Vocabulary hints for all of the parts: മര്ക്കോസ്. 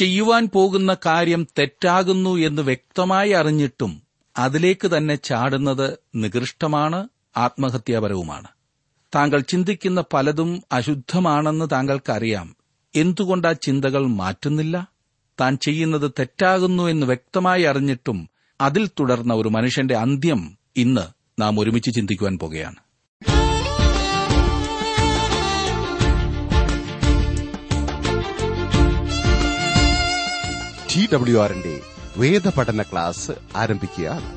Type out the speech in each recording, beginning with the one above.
ചെയ്യുവാൻ പോകുന്ന കാര്യം തെറ്റാകുന്നു എന്ന് വ്യക്തമായി അറിഞ്ഞിട്ടും അതിലേക്ക് തന്നെ ചാടുന്നത് നികൃഷ്ടമാണ്, ആത്മഹത്യാപരവുമാണ്. താങ്കൾ ചിന്തിക്കുന്ന പലതും അശുദ്ധമാണെന്ന് താങ്കൾക്കറിയാം. എന്തുകൊണ്ട് ആ ചിന്തകൾ മാറ്റുന്നില്ല? താൻ ചെയ്യുന്നത് തെറ്റാകുന്നു എന്ന് വ്യക്തമായി അറിഞ്ഞിട്ടും അതിൽ തുടർന്ന ഒരു മനുഷ്യന്റെ അന്ത്യം ഇന്ന് നാം ഒരുമിച്ച് ചിന്തിക്കുവാൻ പോകുകയാണ്. TWRന്റെ വേദപഠന ക്ലാസ് ആരംഭിക്കുകയാണ്.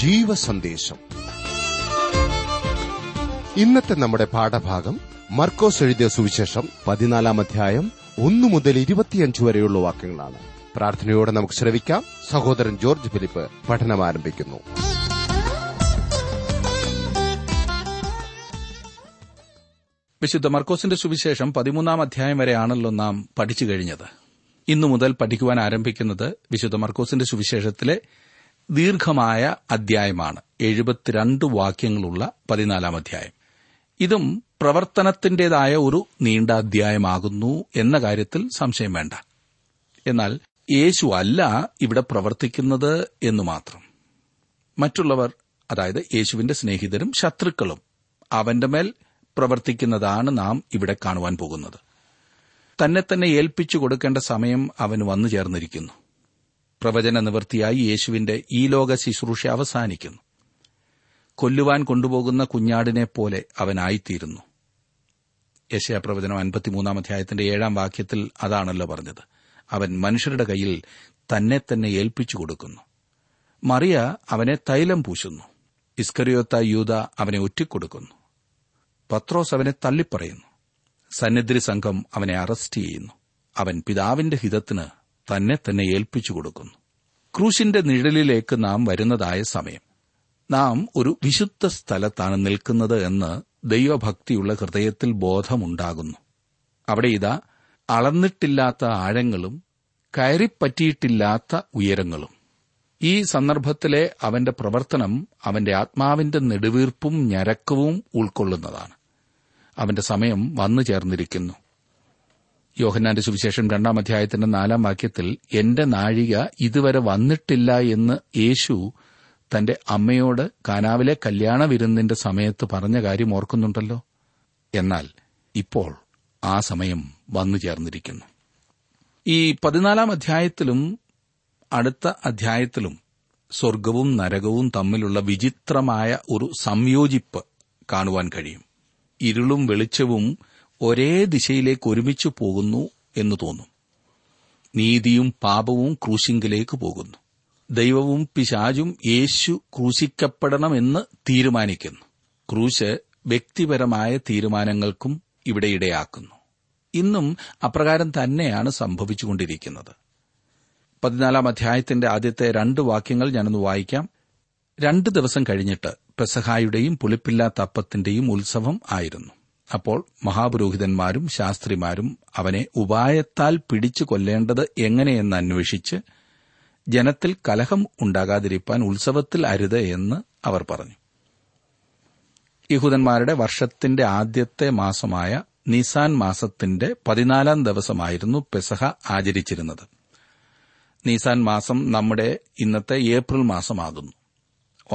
ജീവസന്ദേശം. ഇന്നത്തെ നമ്മുടെ പാഠഭാഗം മർക്കോസ് എഴുതിയ സുവിശേഷം 14-1 വരെയുള്ള വാക്യങ്ങളാണ്. പ്രാർത്ഥനയോടെ നമുക്ക് ശ്രവിക്കാം. സഹോദരൻ ജോർജ് ഫിലിപ്പ് പഠനം ആരംഭിക്കുന്നു. വിശുദ്ധ മർക്കോസിന്റെ സുവിശേഷം 13-ാം അധ്യായം വരെയാണല്ലോ നാം പഠിച്ചു കഴിഞ്ഞത്. ഇന്നു മുതൽ പഠിക്കുവാൻ ആരംഭിക്കുന്നത് വിശുദ്ധ മർക്കോസിന്റെ സുവിശേഷത്തിലെ ദീർഘമായ അധ്യായമാണ്, 72 വാക്യങ്ങളുള്ള 14-ാം അധ്യായം. ഇതും പ്രവർത്തനത്തിന്റേതായ ഒരു നീണ്ട അധ്യായമാകുന്നു എന്ന കാര്യത്തിൽ സംശയം വേണ്ട. എന്നാൽ യേശു അല്ല ഇവിടെ പ്രവർത്തിക്കുന്നത് എന്നു മാത്രം. മറ്റുള്ളവർ, അതായത് യേശുവിന്റെ സ്നേഹിതരും ശത്രുക്കളും, അവന്റെ മേൽ പ്രവർത്തിക്കുന്നതാണ് നാം ഇവിടെ കാണുവാൻ പോകുന്നത്. തന്നെ തന്നെ ഏൽപ്പിച്ചു കൊടുക്കേണ്ട സമയം അവന് വന്നു ചേർന്നിരിക്കുന്നു. പ്രവചന നിവൃത്തിയായി യേശുവിന്റെ ഈ ലോക ശുശ്രൂഷ അവസാനിക്കുന്നു. കൊല്ലുവാൻ കൊണ്ടുപോകുന്ന കുഞ്ഞാടിനെ പോലെ അവനായിത്തീരുന്നു. യെശയ്യാപ്രവചനം 53-ാം അധ്യായത്തിന്റെ 7-ാം വാക്യത്തിൽ അതാണല്ലോ പറഞ്ഞത്. അവൻ മനുഷ്യരുടെ കയ്യിൽ തന്നെ തന്നെ ഏൽപ്പിച്ചു കൊടുക്കുന്നു. മറിയ അവനെ തൈലം പൂശുന്നു. ഇസ്കറിയോത്ത യൂദ അവനെ ഒറ്റിക്കൊടുക്കുന്നു. പത്രോസ് അവനെ തള്ളിപ്പറയുന്നു. സന്നിധി സംഘം അവനെ അറസ്റ്റ് ചെയ്യുന്നു. അവൻ പിതാവിന്റെ ഹിതത്തിന് തന്നെ തന്നെ ഏൽപ്പിച്ചു കൊടുക്കുന്നു. ക്രൂശിന്റെ നിഴലിലേക്ക് നാം വരുന്നതായ സമയം. നാം ഒരു വിശുദ്ധ സ്ഥലത്താണ് നിൽക്കുന്നത് എന്ന് ദൈവഭക്തിയുള്ള ഹൃദയത്തിൽ ബോധമുണ്ടാകുന്നു. അവിടെ ഇതാ അളന്നിട്ടില്ലാത്ത ആഴങ്ങളും കയറിപ്പറ്റിയിട്ടില്ലാത്ത ഉയരങ്ങളും. ഈ സന്ദർഭത്തിലെ അവന്റെ പ്രവർത്തനം അവന്റെ ആത്മാവിന്റെ നെടുവീർപ്പും ഞരക്കവും ഉൾക്കൊള്ളുന്നതാണ്. അവന്റെ സമയം വന്നു ചേർന്നിരിക്കുന്നു. യോഹന്നാന്റെ സുവിശേഷം 2-ാം അധ്യായത്തിന്റെ 4-ാം വാക്യത്തിൽ എന്റെ നാഴിക ഇതുവരെ വന്നിട്ടില്ല എന്ന് യേശു തന്റെ അമ്മയോട് കാനാവിലെ കല്യാണ വിരുന്നിന്റെ സമയത്ത് പറഞ്ഞ കാര്യം ഓർക്കുന്നുണ്ടല്ലോ. എന്നാൽ ഇപ്പോൾ ആ സമയം വന്നു ചേർന്നിരിക്കുന്നു. ഈ 14-ാം അധ്യായത്തിലും അടുത്ത അധ്യായത്തിലും സ്വർഗവും നരകവും തമ്മിലുള്ള വിചിത്രമായ ഒരു സംയോജിപ്പ് കാണുവാൻ കഴിയും. ഇരുളും വെളിച്ചവും ഒരേ ദിശയിലേക്ക് ഒരുമിച്ച് പോകുന്നു എന്ന് തോന്നും. നീതിയും പാപവും ക്രൂശിങ്കിലേക്ക് പോകുന്നു. ദൈവവും പിശാചും യേശു ക്രൂശിക്കപ്പെടണമെന്ന് തീരുമാനിക്കുന്നു. ക്രൂശ് വ്യക്തിപരമായ തീരുമാനങ്ങൾക്കും ഇവിടെ ഇടയാക്കുന്നു. ഇന്നും അപ്രകാരം തന്നെയാണ് സംഭവിച്ചുകൊണ്ടിരിക്കുന്നത്. 14-ാം അധ്യായത്തിന്റെ ആദ്യത്തെ 2 വാക്യങ്ങൾ ഞാനൊന്ന് വായിക്കാം. 2 ദിവസം കഴിഞ്ഞിട്ട് പെസഹായുടെയും പുളിപ്പില്ലാത്ത അപ്പത്തിന്റെയും ഉത്സവം ആയിരുന്നു. അപ്പോൾ മഹാപുരോഹിതന്മാരും ശാസ്ത്രിമാരും അവനെ ഉപായത്താൽ പിടിച്ചു കൊല്ലേണ്ടത് എങ്ങനെയെന്ന് അന്വേഷിച്ച് ജനത്തിൽ കലഹം ഉണ്ടാകാതിരിക്കാൻ ഉത്സവത്തിൽ അരുത് എന്ന് അവർ പറഞ്ഞു. യഹൂദന്മാരുടെ വർഷത്തിന്റെ ആദ്യത്തെ മാസമായ നിസാൻ മാസത്തിന്റെ 14-ാം ദിവസമായിരുന്നു പെസഹ ആചരിച്ചിരുന്നത്. നിസാൻ മാസം നമ്മുടെ ഇന്നത്തെ ഏപ്രിൽ മാസമാകുന്നു.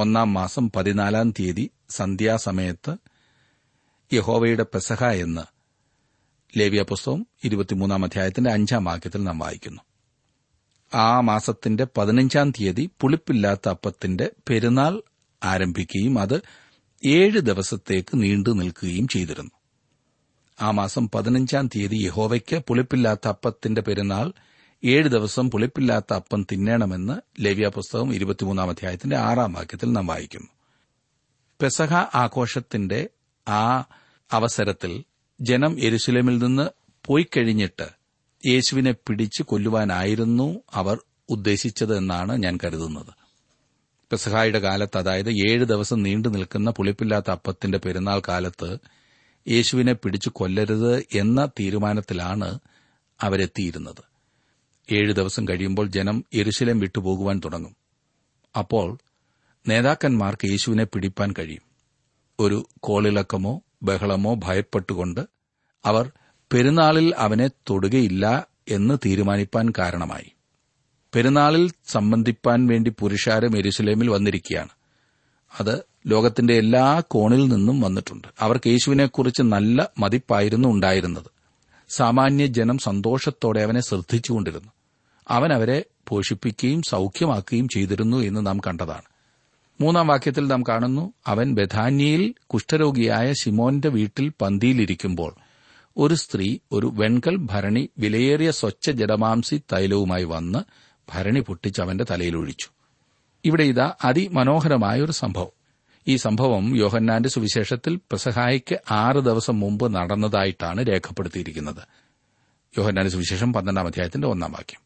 1-ാം മാസം 14-ാം തീയതി സന്ധ്യാസമയത്ത് യഹോവയുടെ പെസഹ എന്ന് ലേവ്യാപുസ്തകം 23-ാം അധ്യായത്തിന്റെ 5-ാം വാക്യത്തിൽ നാം വായിക്കുന്നു. ആ മാസത്തിന്റെ 15-ാം തീയതി പുളിപ്പില്ലാത്ത അപ്പത്തിന്റെ പെരുന്നാൾ ആരംഭിക്കുകയും അത് 7 ദിവസത്തേക്ക് നീണ്ടു നിൽക്കുകയും ചെയ്തിരുന്നു. ആ മാസം 15-ാം തീയതി യഹോവയ്ക്ക് പുളിപ്പില്ലാത്ത അപ്പത്തിന്റെ പെരുന്നാൾ 7 ദിവസം പുളിപ്പില്ലാത്ത അപ്പം തിന്നണമെന്ന് ലേവ്യാപുസ്തകം 23-ാം അധ്യായത്തിന്റെ 6-ാം വാക്യത്തിൽ നാം വായിക്കുന്നു. പെസഹ ആഘോഷത്തിന്റെ ആ അവസരത്തിൽ ജനം യെരുശലേമിൽ നിന്ന് പോയിക്കഴിഞ്ഞിട്ട് യേശുവിനെ പിടിച്ചു കൊല്ലുവാനായിരുന്നു അവർ ഉദ്ദേശിച്ചതെന്നാണ് ഞാൻ കരുതുന്നത്. പെസഹായുടെ കാലത്ത്, അതായത് 7 ദിവസം നീണ്ടു നിൽക്കുന്ന പുളിപ്പില്ലാത്ത അപ്പത്തിന്റെ പെരുന്നാൾ കാലത്ത് യേശുവിനെ പിടിച്ചു കൊല്ലരുത് എന്ന തീരുമാനത്തിലാണ് അവരെത്തിയിരുന്നത്. 7 ദിവസം കഴിയുമ്പോൾ ജനം യെരുശലേം വിട്ടുപോകുവാൻ തുടങ്ങും. അപ്പോൾ നേതാക്കന്മാർക്ക് യേശുവിനെ പിടിപ്പാൻ കഴിയും. ഒരു കോളിളക്കമോ ബഹളമോ ഭയപ്പെട്ടുകൊണ്ട് അവർ പെരുന്നാളിൽ അവനെ തൊടുകയില്ല എന്ന് തീരുമാനിപ്പാൻ കാരണമായി. പെരുന്നാളിൽ സംബന്ധിപ്പാൻ വേണ്ടി പുരുഷാരം യെരൂശലേമിൽ വന്നിരിക്കുകയാണ്. അത് ലോകത്തിന്റെ എല്ലാ കോണിൽ നിന്നും വന്നിട്ടുണ്ട്. അവർക്ക് യേശുവിനെക്കുറിച്ച് നല്ല മതിപ്പായിരുന്നു ഉണ്ടായിരുന്നത്. സാമാന്യ ജനം സന്തോഷത്തോടെ അവനെ ശ്രദ്ധിച്ചുകൊണ്ടിരുന്നു. അവൻ അവരെ പോഷിപ്പിക്കുകയും സൌഖ്യമാക്കുകയും ചെയ്തിരുന്നു എന്ന് നാം കണ്ടതാണ്. 3 വാക്യത്തിൽ നാം കാണുന്നു, അവൻ ബഥാന്യയിൽ കുഷ്ഠരോഗിയായ ശിമോന്റെ വീട്ടിൽ പന്തിയിലിരിക്കുമ്പോൾ ഒരു സ്ത്രീ ഒരു വെൺകൽ ഭരണി വിലയേറിയ സ്വച്ഛ ജഡമാംസി തൈലവുമായി വന്ന് ഭരണി പൊട്ടിച്ച് അവന്റെ തലയിലൊഴിച്ചു. ഇവിടെ ഇതാ അതിമനോഹരമായ ഒരു സംഭവം. ഈ സംഭവം യോഹന്നാന്റെ സുവിശേഷത്തിൽ പെസഹായ്ക്ക് 6 ദിവസം മുമ്പ് നടന്നതായിട്ടാണ് രേഖപ്പെടുത്തിയിരിക്കുന്നത്. യോഹന്നാന്റെ സുവിശേഷം 12-ാം അധ്യായത്തിന്റെ 1-ാം വാക്യം.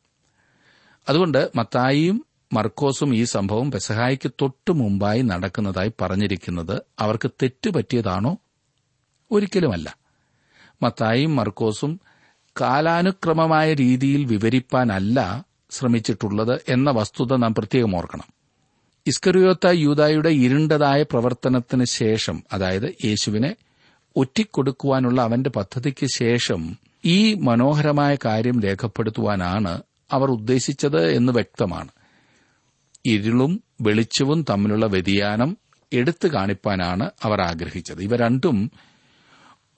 അതുകൊണ്ട് മത്തായിയും മർക്കോസും ഈ സംഭവം പെസഹായ്ക്ക് തൊട്ടു മുമ്പായി നടക്കുന്നതായി പറഞ്ഞിരിക്കുന്നത് അവർക്ക് തെറ്റുപറ്റിയതാണോ? ഒരിക്കലുമല്ല. മത്തായിയും മർക്കോസും കാലാനുക്രമമായ രീതിയിൽ വിവരിപ്പാനല്ല ശ്രമിച്ചിട്ടുള്ളത് എന്ന വസ്തുത നാം പ്രത്യേകം ഓർക്കണം. ഇസ്കറിയോത്ത യൂദായുടെ ഇരുണ്ടതായ പ്രവർത്തനത്തിന് ശേഷം, അതായത് യേശുവിനെ ഒറ്റിക്കൊടുക്കുവാനുള്ള അവന്റെ പദ്ധതിക്ക് ശേഷം, ഈ മനോഹരമായ കാര്യം രേഖപ്പെടുത്തുവാനാണ് അവർ ഉദ്ദേശിച്ചത് എന്ന് വ്യക്തമാണ്. ഇരുളും വെളിച്ചവും തമ്മിലുള്ള വ്യതിയാനം എടുത്തു കാണിപ്പാനാണ് അവർ ആഗ്രഹിച്ചത്. ഇവ രണ്ടും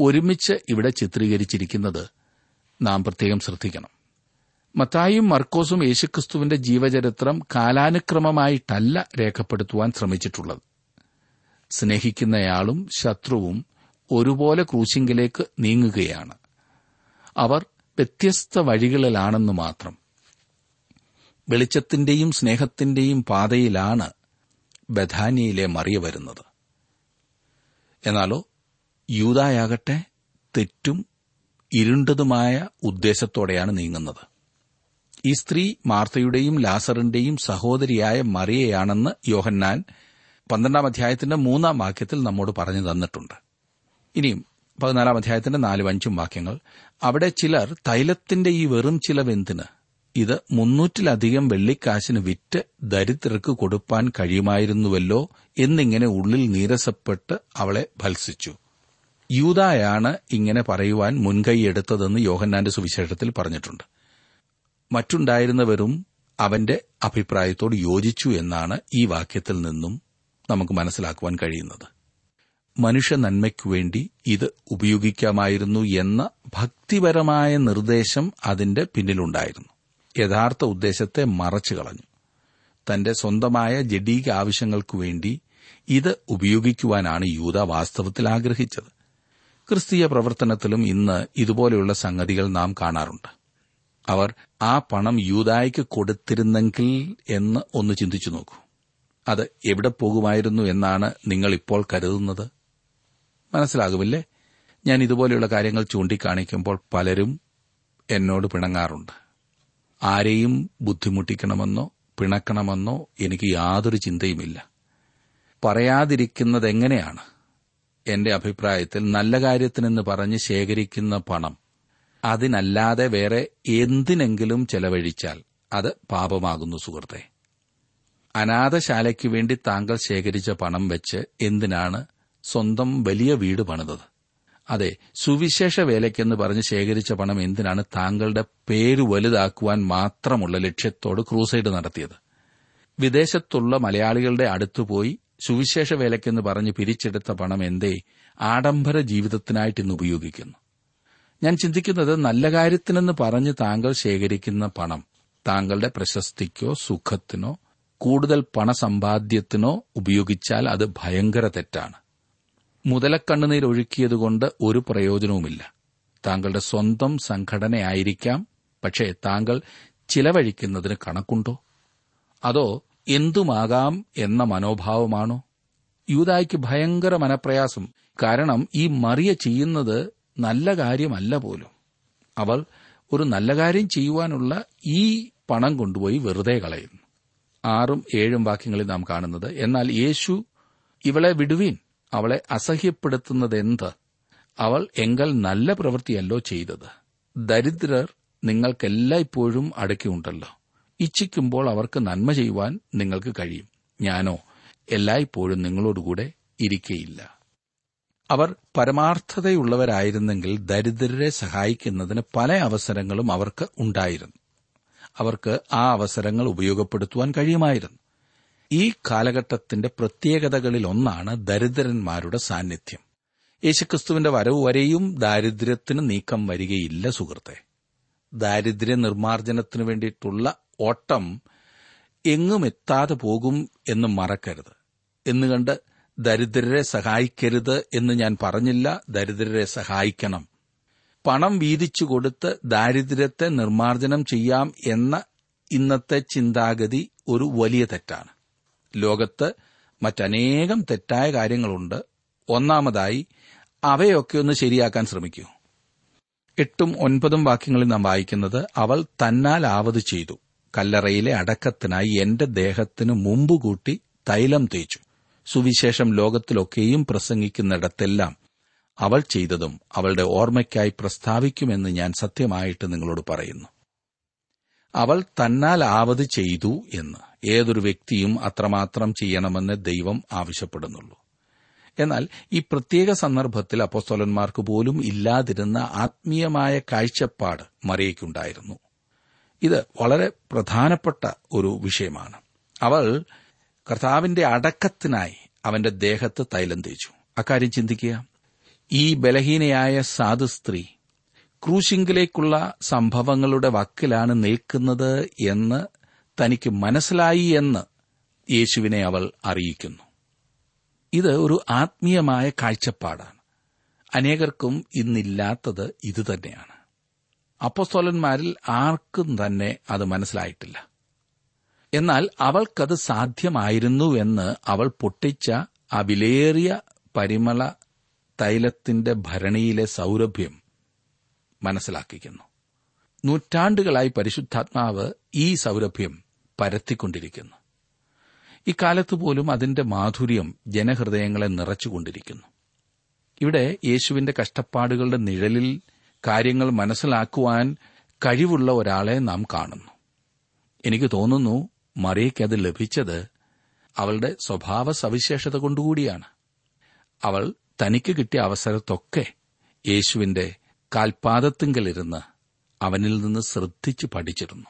ഒരുമിച്ച് ഇവിടെ ചിത്രീകരിച്ചിരിക്കുന്നത് നാം പ്രത്യേകം ശ്രദ്ധിക്കണം. മത്തായിയും മർക്കോസും യേശുക്രിസ്തുവിന്റെ ജീവചരിത്രം കാലാനുക്രമമായിട്ടല്ല രേഖപ്പെടുത്തുവാൻ ശ്രമിച്ചിട്ടുള്ളത്. സ്നേഹിക്കുന്നയാളും ശത്രുവും ഒരുപോലെ ക്രൂശിങ്കിലേക്ക് നീങ്ങുകയാണ്. അവർ വ്യത്യസ്ത വഴികളിലാണെന്ന് മാത്രം. വെളിച്ചത്തിന്റെയും സ്നേഹത്തിന്റെയും പാതയിലാണ് ബഥാനിയിലെ മറിയ വരുന്നത്. എന്നാലോ യൂദായാകട്ടെ തെറ്റും ഇരുണ്ടതുമായ ഉദ്ദേശത്തോടെയാണ് നീങ്ങുന്നത്. ഈ സ്ത്രീ മാർത്തയുടെയും ലാസറിന്റെയും സഹോദരിയായ മറിയയാണെന്ന് യോഹന്നാൻ 12-ാം അധ്യായത്തിന്റെ 3-ാം വാക്യത്തിൽ നമ്മോട് പറഞ്ഞു തന്നിട്ടുണ്ട്. ഇനിയും 14-ാം അധ്യായത്തിന്റെ 4-5 വാക്യങ്ങൾ, അവിടെ ചിലർ തൈലത്തിന്റെ ഈ വെറും ചിലവെന്തിന്, ഇത് 300-ലധികം വെള്ളിക്കാശിന് വിറ്റ് ദരിദ്രർക്ക് കൊടുപ്പാൻ കഴിയുമായിരുന്നുവല്ലോ എന്നിങ്ങനെ ഉള്ളിൽ നീരസപ്പെട്ട് അവളെ ഭത്സിച്ചു. യൂദായാണ് ഇങ്ങനെ പറയുവാൻ മുൻകൈയെടുത്തതെന്ന് യോഹന്നാന്റെ സുവിശേഷത്തിൽ പറഞ്ഞിട്ടുണ്ട്. മറ്റുണ്ടായിരുന്നവരും അവന്റെ അഭിപ്രായത്തോട് യോജിച്ചു എന്നാണ് ഈ വാക്യത്തിൽ നിന്നും നമുക്ക് മനസ്സിലാക്കുവാൻ കഴിയുന്നത്. മനുഷ്യ നന്മയ്ക്കുവേണ്ടി ഇത് ഉപയോഗിക്കാമായിരുന്നു എന്ന ഭക്തിപരമായ നിർദ്ദേശം അതിന്റെ പിന്നിലുണ്ടായിരുന്നു. യഥാർത്ഥ ഉദ്ദേശത്തെ മറച്ചു കളഞ്ഞു. തന്റെ സ്വന്തമായ ജഡീക ആവശ്യങ്ങൾക്കുവേണ്ടി ഇത് ഉപയോഗിക്കുവാനാണ് യൂദ വാസ്തവത്തിൽ ആഗ്രഹിച്ചത്. ക്രിസ്തീയ പ്രവർത്തനത്തിലും ഇന്ന് ഇതുപോലെയുള്ള സംഗതികൾ നാം കാണാറുണ്ട്. അവർ ആ പണം യൂദായ്ക്ക് കൊടുത്തിരുന്നെങ്കിൽ എന്ന് ഒന്ന് ചിന്തിച്ചു നോക്കൂ. അത് എവിടെ പോകുമായിരുന്നു എന്നാണ് നിങ്ങൾ ഇപ്പോൾ കരുതുന്നത്? മനസ്സിലാകുമല്ലേ? ഞാൻ ഇതുപോലെയുള്ള കാര്യങ്ങൾ ചൂണ്ടിക്കാണിക്കുമ്പോൾ പലരും എന്നോട് പിണങ്ങാറുണ്ട്. ആരെയും ബുദ്ധിമുട്ടിക്കണമെന്നോ പിണക്കണമെന്നോ എനിക്ക് യാതൊരു ചിന്തയുമില്ല. പറയാതിരിക്കുന്നതെങ്ങനെയാണ്? എന്റെ അഭിപ്രായത്തിൽ നല്ല കാര്യത്തിനെന്ന് പറഞ്ഞ് ശേഖരിക്കുന്ന പണം അതിനല്ലാതെ വേറെ എന്തിനെങ്കിലും ചെലവഴിച്ചാൽ അത് പാപമാകുന്നു സുഹൃത്തെ. അനാഥശാലയ്ക്ക് വേണ്ടി താങ്കൾ ശേഖരിച്ച പണം വെച്ച് എന്തിനാണ് സ്വന്തം വലിയ വീട് പണിതത്? അതെ, സുവിശേഷ വേലയ്ക്കെന്ന് പറഞ്ഞ് ശേഖരിച്ച പണം എന്തിനാണ് താങ്കളുടെ പേര് വലുതാക്കുവാൻ മാത്രമുള്ള ലക്ഷ്യത്തോട് ക്രൂസൈഡ് നടത്തിയത്? വിദേശത്തുള്ള മലയാളികളുടെ അടുത്തുപോയി സുവിശേഷ വേലയ്ക്കെന്ന് പറഞ്ഞ് പിരിച്ചെടുത്ത പണം എന്തേ ആഡംബര ജീവിതത്തിനായിട്ട് ഇന്ന് ഉപയോഗിക്കുന്നു? ഞാൻ ചിന്തിക്കുന്നത്, നല്ല കാര്യത്തിനെന്ന് പറഞ്ഞ് താങ്കൾ ശേഖരിക്കുന്ന പണം താങ്കളുടെ പ്രശസ്തിക്കോ സുഖത്തിനോ കൂടുതൽ പണസമ്പാദ്യത്തിനോ ഉപയോഗിച്ചാൽ അത് ഭയങ്കര തെറ്റാണ്. മുതലക്കണ്ണുനീരൊഴുക്കിയതുകൊണ്ട് ഒരു പ്രയോജനവുമില്ല. താങ്കളുടെ സ്വന്തം സംഘടനയായിരിക്കാം, പക്ഷേ താങ്കൾ ചിലവഴിക്കുന്നതിന് കണക്കുണ്ടോ? അതോ എന്തുമാകാം എന്ന മനോഭാവമാണോ? യൂദായ്ക്ക് ഭയങ്കര മനപ്രയാസം. കാരണം ഈ മറിയ ചെയ്യുന്നത് നല്ല കാര്യമല്ല പോലും. അവൾ ഒരു നല്ല കാര്യം ചെയ്യുവാനുള്ള ഈ പണം കൊണ്ടുപോയി വെറുതെ കളയുന്നു. 6-7 വാക്യങ്ങളിൽ നാം കാണുന്നത്, എന്നാൽ യേശു, ഇവളെ വിടുവീൻ, അവളെ അസഹ്യപ്പെടുത്തുന്നതെന്ത്? അവൾ എങ്കൽ നല്ല പ്രവൃത്തിയല്ലോ ചെയ്തത്. ദരിദ്രർ നിങ്ങൾക്കെല്ലായ്പ്പോഴും അടുക്കിയുണ്ടല്ലോ. ഇച്ഛിക്കുമ്പോൾ അവർക്ക് നന്മ ചെയ്യുവാൻ നിങ്ങൾക്ക് കഴിയും. ഞാനോ എല്ലായ്പ്പോഴും നിങ്ങളോടുകൂടെ ഇരിക്കയില്ല. അവർ പരമാർത്ഥതയുള്ളവരായിരുന്നെങ്കിൽ ദരിദ്രരെ സഹായിക്കുന്നതിന് പല അവസരങ്ങളും അവർക്ക് ഉണ്ടായിരുന്നു. അവർക്ക് ആ അവസരങ്ങൾ ഉപയോഗപ്പെടുത്തുവാൻ കഴിയുമായിരുന്നു. ഈ കാലഘട്ടത്തിന്റെ പ്രത്യേകതകളിലൊന്നാണ് ദരിദ്രന്മാരുടെ സാന്നിധ്യം. യേശുക്രിസ്തുവിന്റെ വരവ് വരെയും ദാരിദ്ര്യത്തിന് നീക്കം വരികയില്ല സുഹൃത്തെ. ദാരിദ്ര്യ നിർമ്മാർജ്ജനത്തിനു വേണ്ടിയിട്ടുള്ള ഓട്ടം എങ്ങുമെത്താതെ പോകും എന്ന് മറക്കരുത്. എന്നുകണ്ട് ദരിദ്രരെ സഹായിക്കരുത് എന്ന് ഞാൻ പറഞ്ഞില്ല. ദരിദ്രരെ സഹായിക്കണം. പണം വീതിച്ചു കൊടുത്ത് ദാരിദ്ര്യത്തെ നിർമ്മാർജ്ജനം ചെയ്യാം എന്ന ഇന്നത്തെ ചിന്താഗതി ഒരു വലിയ തെറ്റാണ്. ലോകത്ത് മറ്റനേകം തെറ്റായ കാര്യങ്ങളുണ്ട്. ഒന്നാമതായി അവയൊക്കെ ഒന്ന് ശരിയാക്കാൻ ശ്രമിക്കൂ. 8ഉം 9ഉം വാക്യങ്ങളിൽ നാം വായിക്കുന്നത്, അവൾ തന്നാൽ ആവത് ചെയ്തു, കല്ലറയിലെ അടക്കത്തിനായി എന്റെ ദേഹത്തിന് മുമ്പ് കൂട്ടി തൈലം തേച്ചു, സുവിശേഷം ലോകത്തിലൊക്കെയും പ്രസംഗിക്കുന്നിടത്തെല്ലാം അവൾ ചെയ്തതും അവളുടെ ഓർമ്മയ്ക്കായി പ്രസ്താവിക്കുമെന്ന് ഞാൻ സത്യമായിട്ട് നിങ്ങളോട് പറയുന്നു. അവൾ തന്നാൽ ആവത് ചെയ്തു എന്ന് ഏതൊരു വ്യക്തിയും അത്രമാത്രം ചെയ്യണമെന്ന് ദൈവം ആവശ്യപ്പെടുന്നുള്ളൂ. എന്നാൽ ഈ പ്രത്യേക സന്ദർഭത്തിൽ അപ്പോസ്തലന്മാർക്ക് പോലും ഇല്ലാതിരുന്ന ആത്മീയമായ കാഴ്ചപ്പാട് മറിയയ്ക്കുണ്ടായിരുന്നു. ഇത് വളരെ പ്രധാനപ്പെട്ട ഒരു വിഷയമാണ്. അവൾ കർത്താവിന്റെ അടക്കത്തിനായി അവന്റെ ദേഹത്ത് തൈലം തേച്ചു. അക്കാര്യം ചിന്തിക്കുക. ഈ ബലഹീനയായ സാധു സ്ത്രീ ക്രൂശിങ്കിലേക്കുള്ള സംഭവങ്ങളുടെ വക്കിലാണ് നിൽക്കുന്നത് എന്ന് തനിക്ക് മനസ്സിലായി എന്ന് യേശുവിനെ അവൾ അറിയിക്കുന്നു. ഇത് ഒരു ആത്മീയമായ കാഴ്ചപ്പാടാണ്. അനേകർക്കും ഇന്നില്ലാത്തത് ഇതുതന്നെയാണ്. അപ്പോസ്തലന്മാരിൽ ആർക്കും തന്നെ അത് മനസ്സിലായിട്ടില്ല. എന്നാൽ അവൾക്കത് സാധ്യമായിരുന്നുവെന്ന് അവൾ പൊട്ടിച്ച ആ വിലയേറിയ പരിമള തൈലത്തിന്റെ ഭരണിയിലെ സൗരഭ്യം മനസ്സിലാക്കിക്കുന്നു. നൂറ്റാണ്ടുകളായി പരിശുദ്ധാത്മാവ് ഈ സൗരഭ്യം പരത്തിക്കൊണ്ടിരിക്കുന്നു. ഇക്കാലത്ത് പോലും അതിന്റെ മാധുര്യം ജനഹൃദയങ്ങളെ നിറച്ചുകൊണ്ടിരിക്കുന്നു. ഇവിടെ യേശുവിന്റെ കഷ്ടപ്പാടുകളുടെ നിഴലിൽ കാര്യങ്ങൾ മനസ്സിലാക്കുവാൻ കഴിവുള്ള ഒരാളെ നാം കാണുന്നു. എനിക്ക് തോന്നുന്നു മറിയയ്ക്കത് ലഭിച്ചത് അവളുടെ സ്വഭാവ സവിശേഷത കൊണ്ടുകൂടിയാണ്. അവൾ തനിക്ക് കിട്ടിയ അവസരത്തൊക്കെ യേശുവിന്റെ കാൽപാദത്തിങ്കലിരുന്ന് അവനിൽ നിന്ന് ശ്രദ്ധിച്ച് പഠിച്ചിരുന്നു.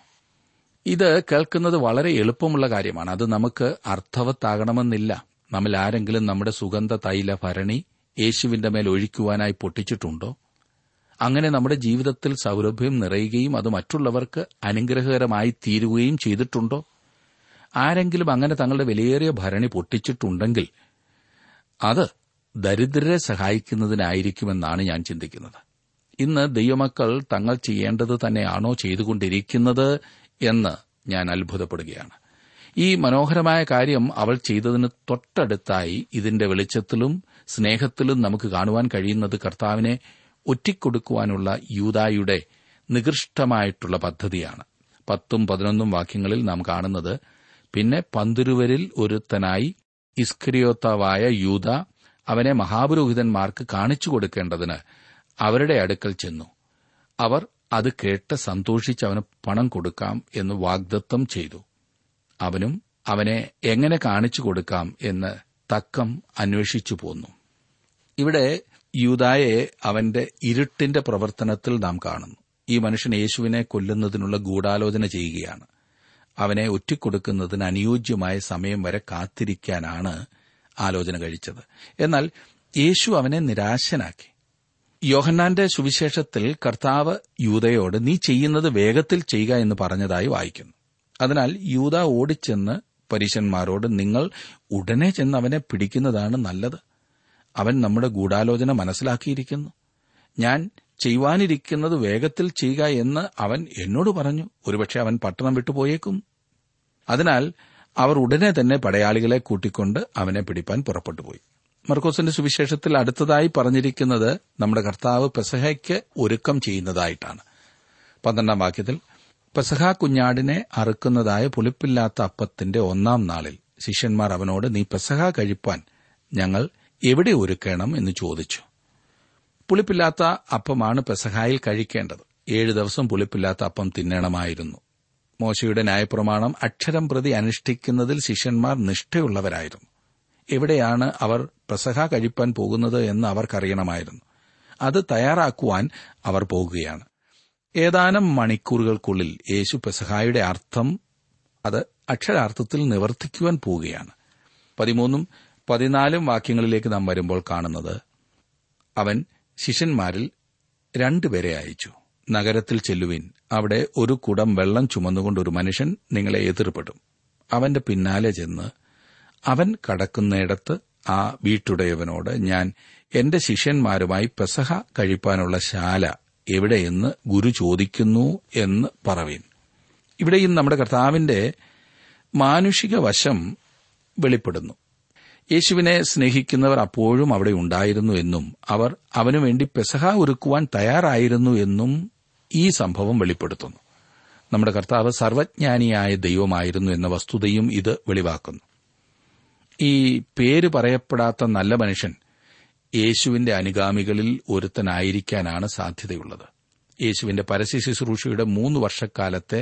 ഇത് കേൾക്കുന്നത് വളരെ എളുപ്പമുള്ള കാര്യമാണ്. അത് നമുക്ക് അർത്ഥവത്താകണമെന്നില്ല. നമ്മൾ ആരെങ്കിലും നമ്മുടെ സുഗന്ധ തൈല ഭരണി യേശുവിന്റെ മേൽ ഒഴിക്കുവാനായി പൊട്ടിച്ചിട്ടുണ്ടോ? അങ്ങനെ നമ്മുടെ ജീവിതത്തിൽ സൗരഭ്യം നിറയുകയും അത് മറ്റുള്ളവർക്ക് അനുഗ്രഹകരമായി തീരുകയും ചെയ്തിട്ടുണ്ടോ? ആരെങ്കിലും അങ്ങനെ തങ്ങളുടെ വിലയേറിയ ഭരണി പൊട്ടിച്ചിട്ടുണ്ടെങ്കിൽ അത് ദരിദ്രരെ സഹായിക്കുന്നതിനായിരിക്കുമെന്നാണ് ഞാൻ ചിന്തിക്കുന്നത്. ഇന്ന് ദൈവമക്കൾ തങ്ങൾ ചെയ്യേണ്ടത് തന്നെയാണോ ചെയ്തുകൊണ്ടിരിക്കുന്നത് എന്ന് ഞാൻ അത്ഭുതപ്പെടുകയാണ്. ഈ മനോഹരമായ കാര്യം അവൾ ചെയ്തതിന് തൊട്ടടുത്തായി ഇതിന്റെ വെളിച്ചത്തിലും സ്നേഹത്തിലും നമുക്ക് കാണുവാൻ കഴിയുന്നത് കർത്താവിനെ ഒറ്റിക്കൊടുക്കുവാനുള്ള യൂദായുടെ നികൃഷ്ടമായിട്ടുള്ള പദ്ധതിയാണ്. 10ഉം 11ഉം വാക്യങ്ങളിൽ നാം കാണുന്നത്, പിന്നെ 12 ഒരുത്തനായി ഇസ്കറിയോത്താവായ യൂദ അവനെ മഹാപുരോഹിതന്മാർക്ക് കാണിച്ചു കൊടുക്കേണ്ടതിന് അവരുടെ അടുക്കൽ ചെന്നു. അവർ അത് കേട്ട് സന്തോഷിച്ച് അവന് പണം കൊടുക്കാം എന്ന് വാഗ്ദത്തം ചെയ്തു. അവനും അവനെ എങ്ങനെ കാണിച്ചു കൊടുക്കാം എന്ന് തക്കം അന്വേഷിച്ചു പോന്നു. ഇവിടെ യൂദായെ അവന്റെ ഇരുട്ടിന്റെ പ്രവർത്തനത്തിൽ നാം കാണുന്നു. ഈ മനുഷ്യൻ യേശുവിനെ കൊല്ലുന്നതിനുള്ള ഗൂഢാലോചന ചെയ്യുകയാണ്. അവനെ ഒറ്റിക്കൊടുക്കുന്നതിന് അനുയോജ്യമായ സമയം വരെ കാത്തിരിക്കാനാണ് ആലോചന കഴിച്ചത്. എന്നാൽ യേശു അവനെ നിരാശനാക്കി. യോഹന്നാന്റെ സുവിശേഷത്തിൽ കർത്താവ് യൂദയോട് നീ ചെയ്യുന്നത് വേഗത്തിൽ ചെയ്യുക എന്ന് പറഞ്ഞതായി വായിക്കുന്നു. അതിനാൽ യൂദ ഓടിച്ചെന്ന് പരീശന്മാരോട് നിങ്ങൾ ഉടനെ ചെന്ന് അവനെ പിടിക്കുന്നതാണ് നല്ലത്. അവൻ നമ്മുടെ ഗൂഢാലോചന മനസ്സിലാക്കിയിരിക്കുന്നു. ഞാൻ ചെയ്യുവാനിരിക്കുന്നത് വേഗത്തിൽ ചെയ്യുക എന്ന് അവൻ എന്നോട് പറഞ്ഞു. ഒരുപക്ഷെ അവൻ പട്ടണം വിട്ടുപോയേക്കും. അതിനാൽ അവർ ഉടനെ തന്നെ പടയാളികളെ കൂട്ടിക്കൊണ്ട് അവനെ പിടിപ്പാൻ പുറപ്പെട്ടുപോയി. മർക്കോസിന്റെ സുവിശേഷത്തിൽ അടുത്തതായി പറഞ്ഞിരിക്കുന്നത് നമ്മുടെ കർത്താവ് പെസഹയ്ക്ക് ഒരുക്കം ചെയ്യുന്നതായിട്ടാണ്. 12 വാക്യത്തിൽ പെസഹ കുഞ്ഞാടിനെ അറുക്കുന്നതായ പുളിപ്പില്ലാത്ത അപ്പത്തിന്റെ 1-ാം നാളിൽ ശിഷ്യന്മാർ അവനോട് നീ പെസഹ കഴിപ്പാൻ ഞങ്ങൾ എവിടെ ഒരുക്കണം എന്ന് ചോദിച്ചു. പുളിപ്പില്ലാത്ത അപ്പമാണ് പെസഹായിൽ കഴിക്കേണ്ടത്. 7 ദിവസം പുളിപ്പില്ലാത്ത അപ്പം തിന്നണമായിരുന്നു. മോശയുടെ ന്യായപ്രമാണം അക്ഷരം പ്രതി അനുഷ്ഠിക്കുന്നതിൽ ശിഷ്യന്മാർ നിഷ്ഠയുള്ളവരായിരുന്നു. എവിടെയാണ് അവർ പെസഹ കഴിപ്പാൻ പോകുന്നത് എന്ന് അവർക്കറിയണമായിരുന്നു. അത് തയ്യാറാക്കുവാൻ അവർ പോകുകയാണ്. ഏതാനും മണിക്കൂറുകൾക്കുള്ളിൽ യേശു പെസഹായുടെ അർത്ഥം അത് അക്ഷരാർത്ഥത്തിൽ നിവർത്തിക്കുവാൻ പോവുകയാണ്. 13-14 വാക്യങ്ങളിലേക്ക് നാം വരുമ്പോൾ കാണുന്നത്, അവൻ ശിഷ്യന്മാരിൽ 2 പേരെ അയച്ചു. നഗരത്തിൽ ചെല്ലുവിൻ, അവിടെ ഒരു കുടം വെള്ളം ചുമന്നുകൊണ്ടൊരു മനുഷ്യൻ നിങ്ങളെ എതിർപ്പെടും. അവന്റെ പിന്നാലെ ചെന്ന് അവൻ കടക്കുന്നിടത്ത് ആ വീട്ടുടയവനോട്, ഞാൻ എന്റെ ശിഷ്യന്മാരുമായി പെസഹ കഴിപ്പാനുള്ള ശാല എവിടെയെന്ന് ഗുരു ചോദിക്കുന്നു എന്ന് പറവീൻ. ഇവിടെയും നമ്മുടെ കർത്താവിന്റെ മാനുഷിക വശം വെളിപ്പെടുന്നു. യേശുവിനെ സ്നേഹിക്കുന്നവർ അപ്പോഴും അവിടെ ഉണ്ടായിരുന്നു എന്നും അവർ അവനുവേണ്ടി പെസഹ ഒരുക്കുവാൻ തയ്യാറായിരുന്നു എന്നും ഈ സംഭവം വെളിപ്പെടുത്തുന്നു. നമ്മുടെ കർത്താവ് സർവജ്ഞാനിയായ ദൈവമായിരുന്നു എന്ന വസ്തുതയും ഇത് വെളിവാക്കുന്നു. ഈ പേര് പറയപ്പെടാത്ത നല്ല മനുഷ്യൻ യേശുവിന്റെ അനുഗാമികളിൽ ഒരുത്തനായിരിക്കാനാണ് സാധ്യതയുള്ളത്. യേശുവിന്റെ പരസ്യശുശ്രൂഷയുടെ 3 വർഷക്കാലത്തെ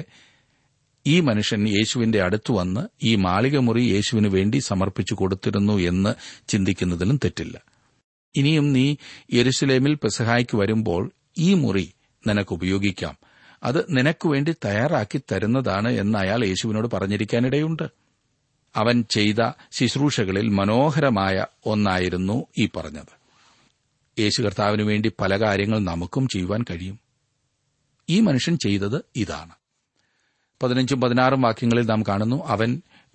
ഈ മനുഷ്യൻ യേശുവിന്റെ അടുത്തു വന്ന് ഈ മാളികമുറി യേശുവിനു വേണ്ടി സമർപ്പിച്ചു കൊടുത്തിരുന്നു എന്ന് ചിന്തിക്കുന്നതിലും തെറ്റില്ല. ഇനിയും നീ യെരുശലേമിൽ പെസഹായ്ക്ക് വരുമ്പോൾ ഈ മുറി നിനക്ക് ഉപയോഗിക്കാം, അത് നിനക്കുവേണ്ടി തയ്യാറാക്കി തരുന്നതാണ് എന്ന് അയാൾ യേശുവിനോട് പറഞ്ഞിരിക്കാനിടയുണ്ട്. അവൻ ചെയ്ത ശുശ്രൂഷകളിൽ മനോഹരമായ ഒന്നായിരുന്നു ഈ പറഞ്ഞത്. യേശു കർത്താവിനു വേണ്ടി പല കാര്യങ്ങൾ നമുക്കും ചെയ്യുവാൻ കഴിയും. ഈ മനുഷ്യൻ ചെയ്തത് ഇതാണ്. 15-16 വാക്യങ്ങളിൽ നാം കാണുന്നു, അവൻ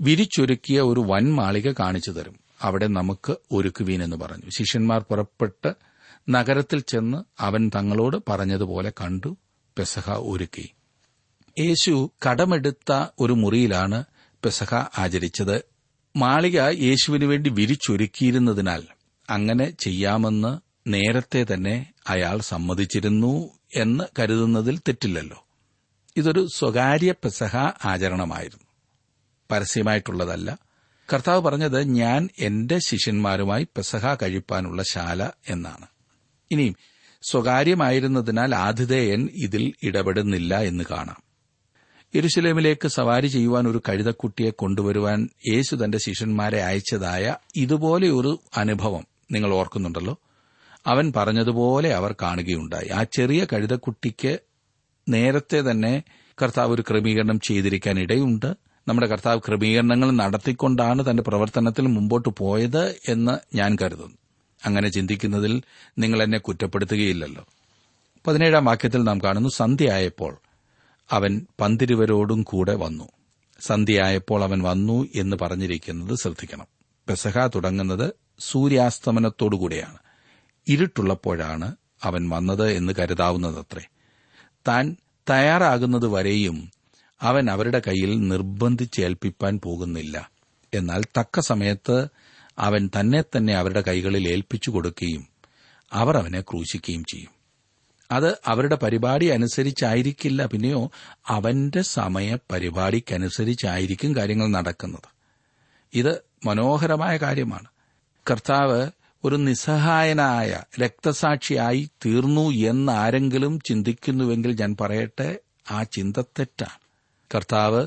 വിരിച്ചൊരുക്കിയ ഒരു വൻമാളിക കാണിച്ചു തരും, അവിടെ നമുക്ക് ഒരുക്കുവീൻ എന്ന് പറഞ്ഞു. ശിഷ്യന്മാർ പുറപ്പെട്ട് നഗരത്തിൽ ചെന്ന് അവൻ തങ്ങളോട് പറഞ്ഞതുപോലെ കണ്ടു പെസഹ ഒരുക്കി. യേശു കടമെടുത്ത ഒരു മുറിയിലാണ് പെസഹ ആചരിച്ചത്. മാളിക യേശുവിനു വേണ്ടി വിരിച്ചൊരുക്കിയിരുന്നതിനാൽ അങ്ങനെ ചെയ്യാമെന്ന് നേരത്തെ തന്നെ അയാൾ സമ്മതിച്ചിരുന്നു എന്ന് കരുതുന്നതിൽ തെറ്റില്ലല്ലോ. ഇതൊരു സ്വകാര്യ പെസഹ ആചരണമായിരുന്നു, പരസ്യമായിട്ടുള്ളതല്ല. കർത്താവ് പറഞ്ഞത് ഞാൻ എന്റെ ശിഷ്യന്മാരുമായി പെസഹ കഴിപ്പാനുള്ള ശാല എന്നാണ്. ഇനിയും സ്വകാര്യമായിരുന്നതിനാൽ ആതിഥേയൻ ഇതിൽ ഇടപെടുന്നില്ല എന്ന് കാണാം. യെരുശലേമിലേക്ക് സവാരി ചെയ്യുവാൻ ഒരു കഴുതക്കുട്ടിയെ കൊണ്ടുവരുവാൻ യേശു തന്റെ ശിഷ്യന്മാരെ അയച്ചതായ ഇതുപോലെ ഒരു അനുഭവം നിങ്ങൾ ഓർക്കുന്നുണ്ടല്ലോ. അവൻ പറഞ്ഞതുപോലെ അവർ കാണുകയുണ്ടായി. ആ ചെറിയ കഴുതക്കുട്ടിക്ക് നേരത്തെ തന്നെ കർത്താവ് ഒരു ക്രമീകരണം ചെയ്തിരിക്കാൻ ഇടയുണ്ട്. നമ്മുടെ കർത്താവ് ക്രമീകരണങ്ങൾ നടത്തിക്കൊണ്ടാണ് തന്റെ പ്രവർത്തനത്തിൽ മുമ്പോട്ട് പോയത് എന്ന് ഞാൻ കരുതുന്നു. അങ്ങനെ ചിന്തിക്കുന്നതിൽ നിങ്ങൾ എന്നെ കുറ്റപ്പെടുത്തുകയില്ലല്ലോ. 17 വാക്യത്തിൽ നാം കാണുന്നു, സന്ധ്യയായപ്പോൾ അവൻ പന്തിരുവരോടും കൂടെ വന്നു. സന്ധ്യയായപ്പോൾ അവൻ വന്നു എന്ന് പറഞ്ഞിരിക്കുന്നത് ശ്രദ്ധിക്കണം. പെസഹ തുടങ്ങുന്നത് സൂര്യാസ്തമനത്തോടുകൂടിയാണ്. ഇരുട്ടുള്ളപ്പോഴാണ് അവൻ വന്നത് എന്ന് കരുതാവുന്നതത്രേ. താൻ തയ്യാറാകുന്നതുവരെയും അവൻ അവരുടെ കയ്യിൽ നിർബന്ധിച്ചേൽപ്പിപ്പാൻ പോകുന്നില്ല. എന്നാൽ തക്ക സമയത്ത് അവൻ തന്നെ തന്നെ അവരുടെ കൈകളിൽ ഏൽപ്പിച്ചു കൊടുക്കുകയും അവർ അവനെ ക്രൂശിക്കുകയും ചെയ്യും. അത് അവരുടെ പരിപാടി അനുസരിച്ചായിരിക്കില്ല, പിന്നെയോ അവന്റെ സമയ പരിപാടിക്കനുസരിച്ചായിരിക്കും കാര്യങ്ങൾ നടക്കുന്നത്. ഇത് മനോഹരമായ കാര്യമാണ്. കർത്താവ് ഒരു നിസ്സഹായനായ രക്തസാക്ഷിയായി തീർന്നു എന്നാരെങ്കിലും ചിന്തിക്കുന്നുവെങ്കിൽ ഞാൻ പറയട്ടെ, ആ ചിന്ത തെറ്റാണ്. കർത്താവ്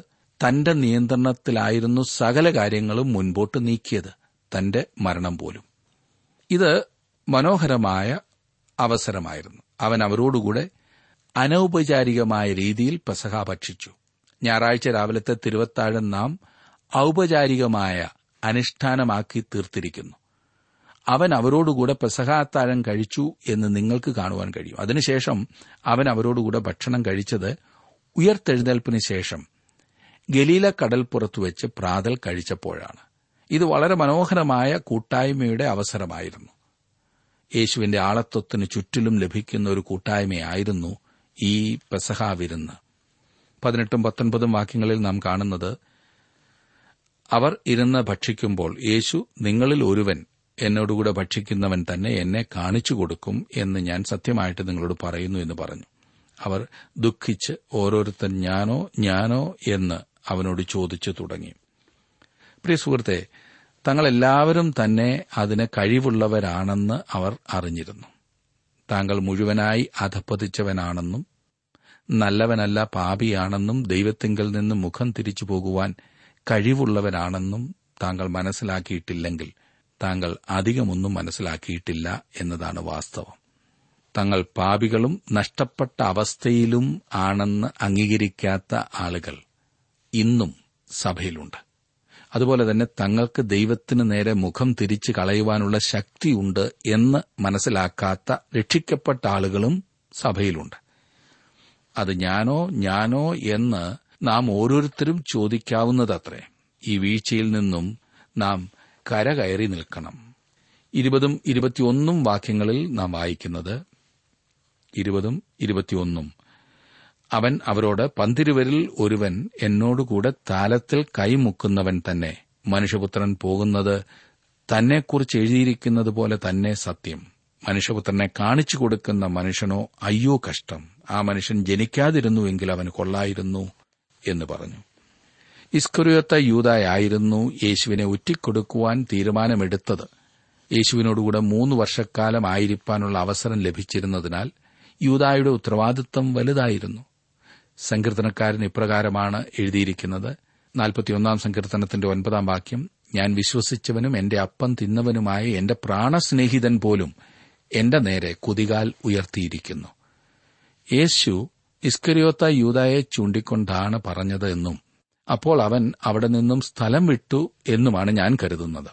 തന്റെ നിയന്ത്രണത്തിലായിരുന്നു സകല കാര്യങ്ങളും മുൻപോട്ട് നീക്കിയത്, തന്റെ മരണം പോലും. ഇത് മനോഹരമായ അവസരമായിരുന്നു. അവൻ അവരോടുകൂടെ അനൌപചാരികമായ രീതിയിൽ പെസഹ ഭക്ഷിച്ചു. ഞായറാഴ്ച രാവിലത്തെ തിരുവത്താഴം നാം ഔപചാരികമായ അനുഷ്ഠാനമാക്കി തീർത്തിരിക്കുന്നു. അവൻ അവരോടുകൂടെ പെസഹാത്താഴം കഴിച്ചു എന്ന് നിങ്ങൾക്ക് കാണുവാൻ കഴിയും. അതിനുശേഷം അവൻ അവരോടുകൂടെ ഭക്ഷണം കഴിച്ചത് ഉയർത്തെഴുന്നേൽപ്പിന് ശേഷം ഗലീല കടൽപ്പുറത്ത് വെച്ച് പ്രാതൽ കഴിച്ചപ്പോഴാണ്. ഇത് വളരെ മനോഹരമായ കൂട്ടായ്മയുടെ അവസരമായിരുന്നു. യേശുവിന്റെ ആളത്വത്തിന് ചുറ്റിലും ലഭിക്കുന്ന ഒരു കൂട്ടായ്മയായിരുന്നു ഈ പെസഹാ വിരുന്ന്. 18-19 വാക്യങ്ങളിൽ നാം കാണുന്നത്, അവർ ഇരുന്ന് ഭക്ഷിക്കുമ്പോൾ യേശു, നിങ്ങളിൽ ഒരുവൻ എന്നോടുകൂടെ ഭക്ഷിക്കുന്നവൻ തന്നെ എന്നെ കാണിച്ചു കൊടുക്കും എന്ന് ഞാൻ സത്യമായിട്ട് നിങ്ങളോട് പറയുന്നു എന്ന് പറഞ്ഞു. അവർ ദുഃഖിച്ച് ഓരോരുത്തൻ ഞാനോ ഞാനോ എന്ന് അവനോട് ചോദിച്ചു തുടങ്ങി. പ്രിയ സുഹൃത്തെ, തങ്ങളെല്ലാവരും തന്നെ അതിന് കഴിവുള്ളവരാണെന്ന് അവർ അറിഞ്ഞിരുന്നു. താങ്കൾ മുഴുവനായി അധപ്പതിച്ചവനാണെന്നും നല്ലവനല്ല പാപിയാണെന്നും ദൈവത്തിങ്കൽ നിന്ന് മുഖം തിരിച്ചു പോകുവാൻ കഴിവുള്ളവനാണെന്നും താങ്കൾ മനസ്സിലാക്കിയിട്ടില്ലെങ്കിൽ താങ്കൾ അധികമൊന്നും മനസ്സിലാക്കിയിട്ടില്ല എന്നതാണ് വാസ്തവം. തങ്ങൾ പാപികളും നഷ്ടപ്പെട്ട അവസ്ഥയിലും ആണെന്ന് അംഗീകരിക്കാത്ത ആളുകൾ ഇന്നും സഭയിലുണ്ട്. അതുപോലെ തന്നെ തങ്ങൾക്ക് ദൈവത്തിന് നേരെ മുഖം തിരിച്ചു കളയുവാനുള്ള ശക്തിയുണ്ട് എന്ന് മനസ്സിലാക്കാത്ത രക്ഷിക്കപ്പെട്ട ആളുകളും സഭയിലുണ്ട്. അത് ഞാനോ എന്ന് നാം ഓരോരുത്തരും ചോദിക്കാവുന്നതത്രേ. ഈ വീഴ്ചയിൽ നിന്നും നാം കരകയറി നിൽക്കണം. 20-21 വാക്യങ്ങളിൽ നാം വായിക്കുന്നത് 20-21 അവൻ അവരോട്, പന്തിരുവരിൽ ഒരുവൻ എന്നോടുകൂടെ താലത്തിൽ കൈമുക്കുന്നവൻ തന്നെ മനുഷ്യപുത്രൻ പോകുന്നത് തന്നെക്കുറിച്ച് എഴുതിയിരിക്കുന്നത് പോലെ തന്നെ സത്യം. മനുഷ്യപുത്രനെ കാണിച്ചു കൊടുക്കുന്ന മനുഷ്യനോ അയ്യോ കഷ്ടം, ആ മനുഷ്യൻ ജനിക്കാതിരുന്നുവെങ്കിൽ അവന് കൊള്ളായിരുന്നു എന്ന് പറഞ്ഞു. ഇസ്കറിയോത്ത യൂദായായിരുന്നു യേശുവിനെ ഒറ്റിക്കൊടുക്കുവാൻ തീരുമാനമെടുത്തത്. യേശുവിനോടുകൂടെ 3 വർഷക്കാലം ആയിരിക്കാനുള്ള അവസരം ലഭിച്ചിരുന്നതിനാൽ യൂദായുടെ ഉത്തരവാദിത്വം വലുതായിരുന്നു. സങ്കീർത്തനക്കാരൻ ഇപ്രകാരമാണ് എഴുതിയിരിക്കുന്നത്, 41 സങ്കീർത്തനത്തിന്റെ 9 വാക്യം: ഞാൻ വിശ്വസിച്ചവനും എന്റെ അപ്പം തിന്നവനുമായ എന്റെ പ്രാണസ്നേഹിതൻ പോലും എന്റെ നേരെ കുതികാൽ ഉയർത്തിയിരിക്കുന്നു. യേശു ഇസ്കറിയോത്ത യൂദായെ ചൂണ്ടിക്കൊണ്ടാണ് പറഞ്ഞത് എന്നും അപ്പോൾ അവൻ അവിടെ നിന്നും സ്ഥലം വിട്ടു എന്നുമാണ് ഞാൻ കരുതുന്നത്.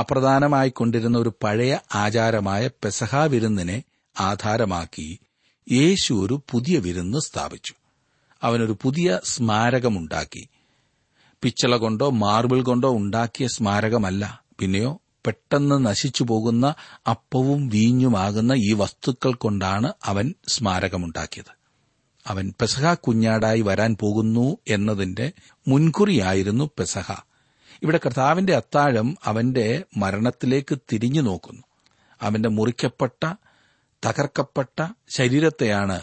അപ്രധാനമായിക്കൊണ്ടിരുന്ന ഒരു പഴയ ആചാരമായ പെസഹാ വിരുന്നിനെ ആധാരമാക്കി യേശു ഒരു പുതിയ വിരുന്ന് സ്ഥാപിച്ചു. അവനൊരു പുതിയ സ്മാരകമുണ്ടാക്കി. പിച്ചള കൊണ്ടോ മാർബിൾ കൊണ്ടോ ഉണ്ടാക്കിയ സ്മാരകമല്ല, പിന്നെയോ പെട്ടെന്ന് നശിച്ചു പോകുന്ന അപ്പവും വീഞ്ഞുമാകുന്ന ഈ വസ്തുക്കൾ കൊണ്ടാണ് അവൻ സ്മാരകമുണ്ടാക്കിയത്. അവൻ പെസഹ കുഞ്ഞാടായി വരാൻ പോകുന്നു എന്നതിന്റെ മുൻകുറിയായിരുന്നു പെസഹ. ഇവിടെ കർത്താവിന്റെ അത്താഴം അവന്റെ മരണത്തിലേക്ക് തിരിഞ്ഞു നോക്കുന്നു. അവന്റെ മുറിക്കപ്പെട്ട തകർക്കപ്പെട്ട ശരീരത്തെയാണ്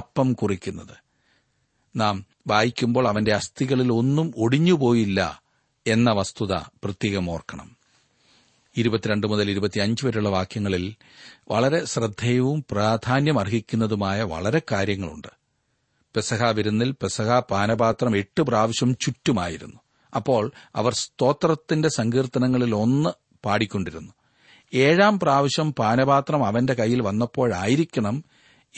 അപ്പം കുറിക്കുന്നത്. നാം വായിക്കുമ്പോൾ അവന്റെ അസ്ഥികളിൽ ഒന്നും ഒടിഞ്ഞുപോയില്ല എന്ന വസ്തുത പ്രത്യേകം ഓർക്കണം. 22 മുതൽ 25 വരെയുള്ള വാക്യങ്ങളിൽ വളരെ ശ്രദ്ധേയവും പ്രാധാന്യം അർഹിക്കുന്നതുമായ വളരെ കാര്യങ്ങളുണ്ട്. പെസഹാ വിരുന്നിൽ പെസഹാ പാനപാത്രം 8 പ്രാവശ്യം ചുറ്റുമായിരുന്നു. അപ്പോൾ അവർ സ്തോത്രത്തിന്റെ സങ്കീർത്തനങ്ങളിൽ 1 പാടിക്കൊണ്ടിരുന്നു. 7-ാം പ്രാവശ്യം പാനപാത്രം അവന്റെ കയ്യിൽ വന്നപ്പോഴായിരിക്കണം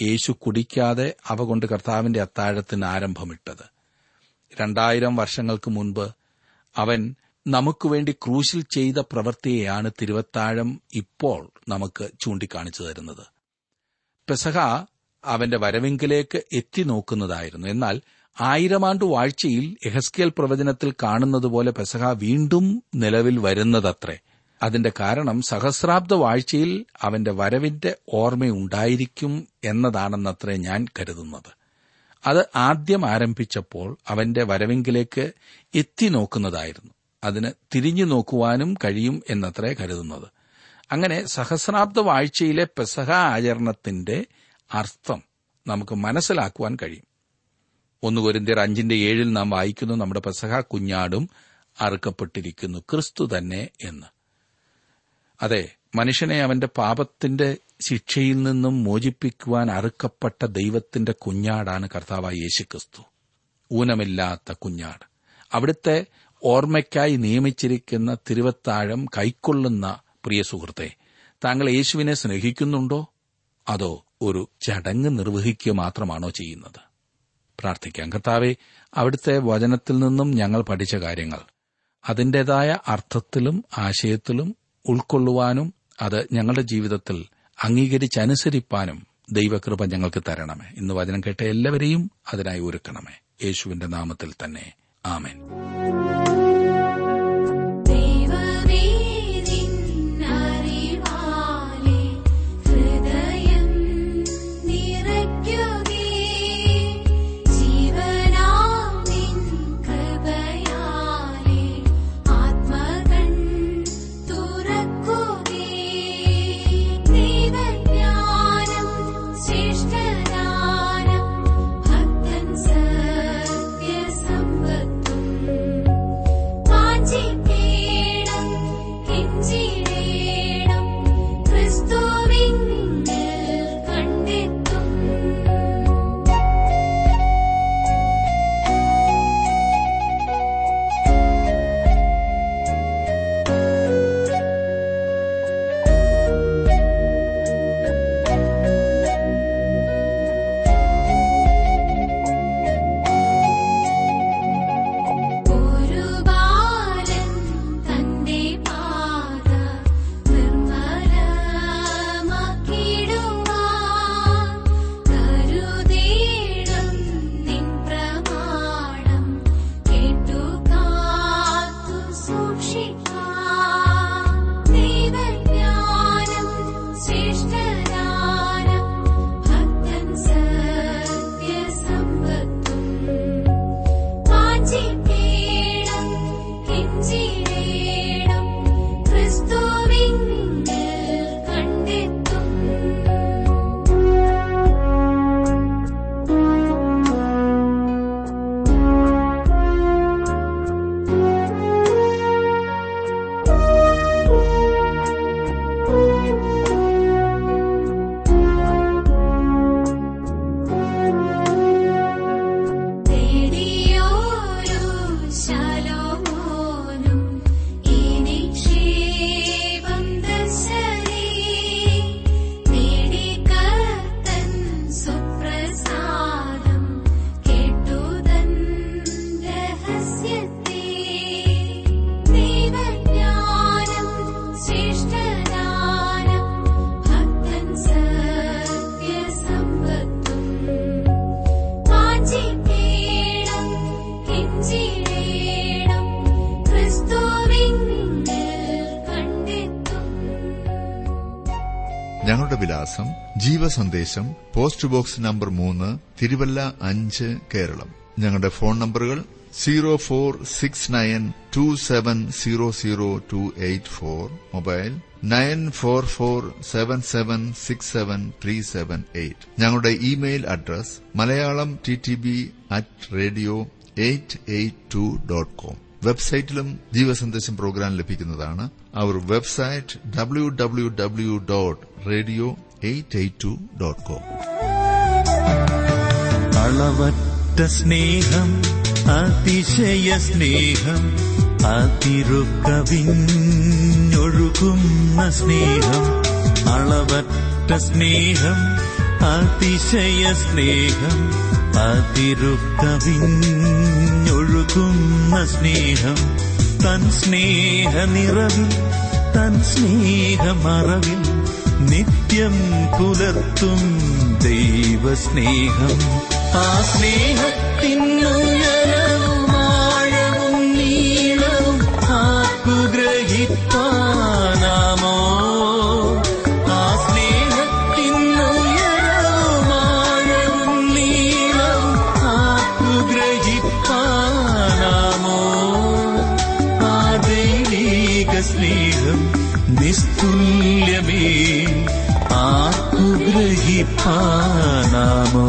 യേശു കുടിക്കാതെ അവ കൊണ്ട് കർത്താവിന്റെ അത്താഴത്തിന് ആരംഭമിട്ടത്. 2000 വർഷങ്ങൾക്ക് മുൻപ് അവൻ നമുക്കുവേണ്ടി ക്രൂശിൽ ചെയ്ത പ്രവൃത്തിയെയാണ് തിരുവത്താഴം ഇപ്പോൾ നമുക്ക് ചൂണ്ടിക്കാണിച്ചു തരുന്നത്. പെസഹ അവന്റെ വരവിങ്കിലേക്ക് എത്തി നോക്കുന്നതായിരുന്നു. എന്നാൽ 1000 ആണ്ട് വാഴ്ചയിൽ യെഹെസ്കേൽ പ്രവചനത്തിൽ കാണുന്നതുപോലെ പെസഹ വീണ്ടും നിലവിൽ വരുന്നതത്രേ. അതിന്റെ കാരണം സഹസ്രാബ്ദ വാഴ്ചയിൽ അവന്റെ വരവിന്റെ ഓർമ്മയുണ്ടായിരിക്കും എന്നതാണെന്നത്രേ ഞാൻ കരുതുന്നത്. അത് ആദ്യം ആരംഭിച്ചപ്പോൾ അവന്റെ വരവിങ്കിലേക്ക് എത്തി നോക്കുന്നതായിരുന്നു. അതിന് തിരിഞ്ഞു നോക്കുവാനും കഴിയും എന്നത്രേ കരുതുന്നത്. അങ്ങനെ സഹസ്രാബ്ദ വാഴ്ചയിലെ പെസഹ ആചരണത്തിന്റെ അർത്ഥം നമുക്ക് മനസ്സിലാക്കുവാൻ കഴിയും. 1 കൊരിന്ത്യർ 5:7 നാം വായിക്കുന്നു, നമ്മുടെ പെസഹ കുഞ്ഞാടും അറുക്കപ്പെട്ടിരിക്കുന്നു, ക്രിസ്തു തന്നെ എന്ന്. അതെ, മനുഷ്യനെ അവന്റെ പാപത്തിന്റെ ശിക്ഷയിൽ നിന്നും മോചിപ്പിക്കുവാൻ അറുക്കപ്പെട്ട ദൈവത്തിന്റെ കുഞ്ഞാടാണ് കർത്താവായ യേശുക്രിസ്തു. ഊനമില്ലാത്ത കുഞ്ഞാട്. അവിടുത്തെ ഓർമ്മയ്ക്കായി നിയമിച്ചിരിക്കുന്ന തിരുവത്താഴം കൈക്കൊള്ളുന്ന പ്രിയ സുഹൃത്തെ, താങ്കൾ യേശുവിനെ സ്നേഹിക്കുന്നുണ്ടോ, അതോ ഒരു ചടങ്ങ് നിർവഹിക്കുക മാത്രമാണോ ചെയ്യുന്നത്? പ്രാർത്ഥിക്കാം. കർത്താവേ, അവിടുത്തെ വചനത്തിൽ നിന്നും ഞങ്ങൾ പഠിച്ച കാര്യങ്ങൾ അതിൻ്റെതായ അർത്ഥത്തിലും ആശയത്തിലും ഉൾക്കൊള്ളുവാനും അത് ഞങ്ങളുടെ ജീവിതത്തിൽ അംഗീകരിച്ചനുസരിപ്പാനും ദൈവകൃപ ഞങ്ങൾക്ക് തരണമേ. ഇന്ന് വചനം കേട്ട എല്ലാവരെയും അതിനായി ഒരുക്കണമേ. യേശുവിന്റെ നാമത്തിൽ തന്നെ, ആമേൻ. വിലാസം Jeevasandesham, post box number 3, Thiruvalla 5, Keralam. ഞങ്ങളുടെ ഫോൺ നമ്പറുകൾ 0469270028, മൊബൈൽ 9447767378. ഞങ്ങളുടെ ഇമെയിൽ അഡ്രസ് malayalamttb@radio882.com. വെബ്സൈറ്റിലും ജീവസന്ദേശം പ്രോഗ്രാം ലഭിക്കുന്നതാണ്. അവർ വെബ്സൈറ്റ് www.radio882.com. അളവറ്റ സ്നേഹം, അതിശയ സ്നേഹം, അതിരുക്കവിഞ്ഞൊഴുകുന്ന സ്നേഹം, അളവറ്റ സ്നേഹം, അതിശയ സ്നേഹം, അതിരുക്കവിഞ്ഞൊഴുകുന്ന സ്നേഹം, തൻ സ്നേഹനിറവിൽ തൻ സ്നേഹമറവിൽ നിത്യം പുലർത്തും ദൈവസ്നേഹം. ആ സ്നേഹത്തിനുയരവും ആഴവും നീളവും ആഗ്രഹിക്കാനാമോ? ആ സ്നേഹത്തിനുയരവും ആഴവും നീളവും ആഗ്രഹിക്കാനാമോ? ആ ദൈവിക സ്നേഹം നിസ്തുല്യമേ, ആഗ്രഹിക്കാനാമോ?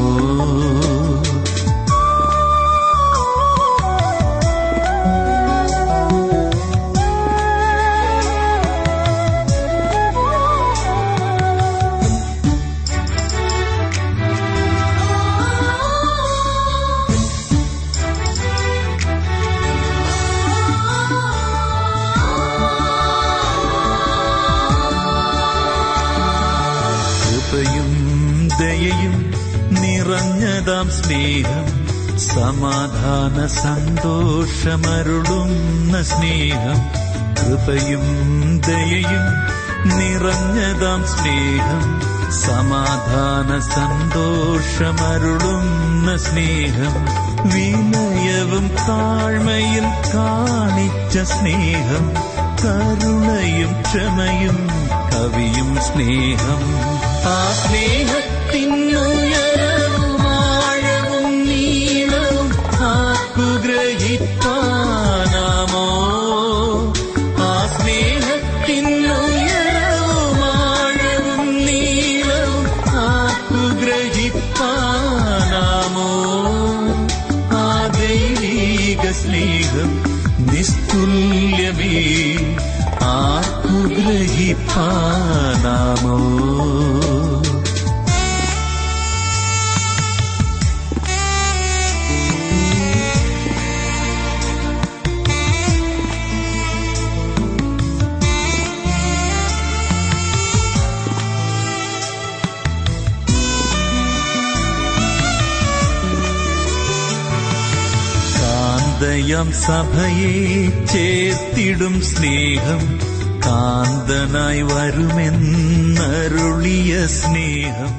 നിറഞ്ഞതാം സ്നേഹം, സമാധാന സന്തോഷമരുളുന്ന സ്നേഹം, കൃപയും ദയയും നിറഞ്ഞതാം സ്നേഹം, സമാധാന സന്തോഷമരുളുന്ന സ്നേഹം, വിനയവും താഴ്മയിൽ കാണിച്ച സ്നേഹം, കരുണയും ക്ഷമയും കവിയും സ്നേഹം. ആ സ്നേഹത്തിനുയരവും ആഴവും നീളവും ആഗ്രഹിക്കാനാമോ? ആ സ്നേഹത്തിനുയരവും ആഴവും നീളവും ആഗ്രഹിക്കാനാമോ? ആ ദൈവിക സ്നേഹം നിസ്തുല്യമേ, ആഗ്രഹിക്കാനാമോ? കാന്തയം സഭയെ ചേർത്തിടും സ്നേഹം, കാന്തനായി വരുമെന്നരുളിയ സ്നേഹം.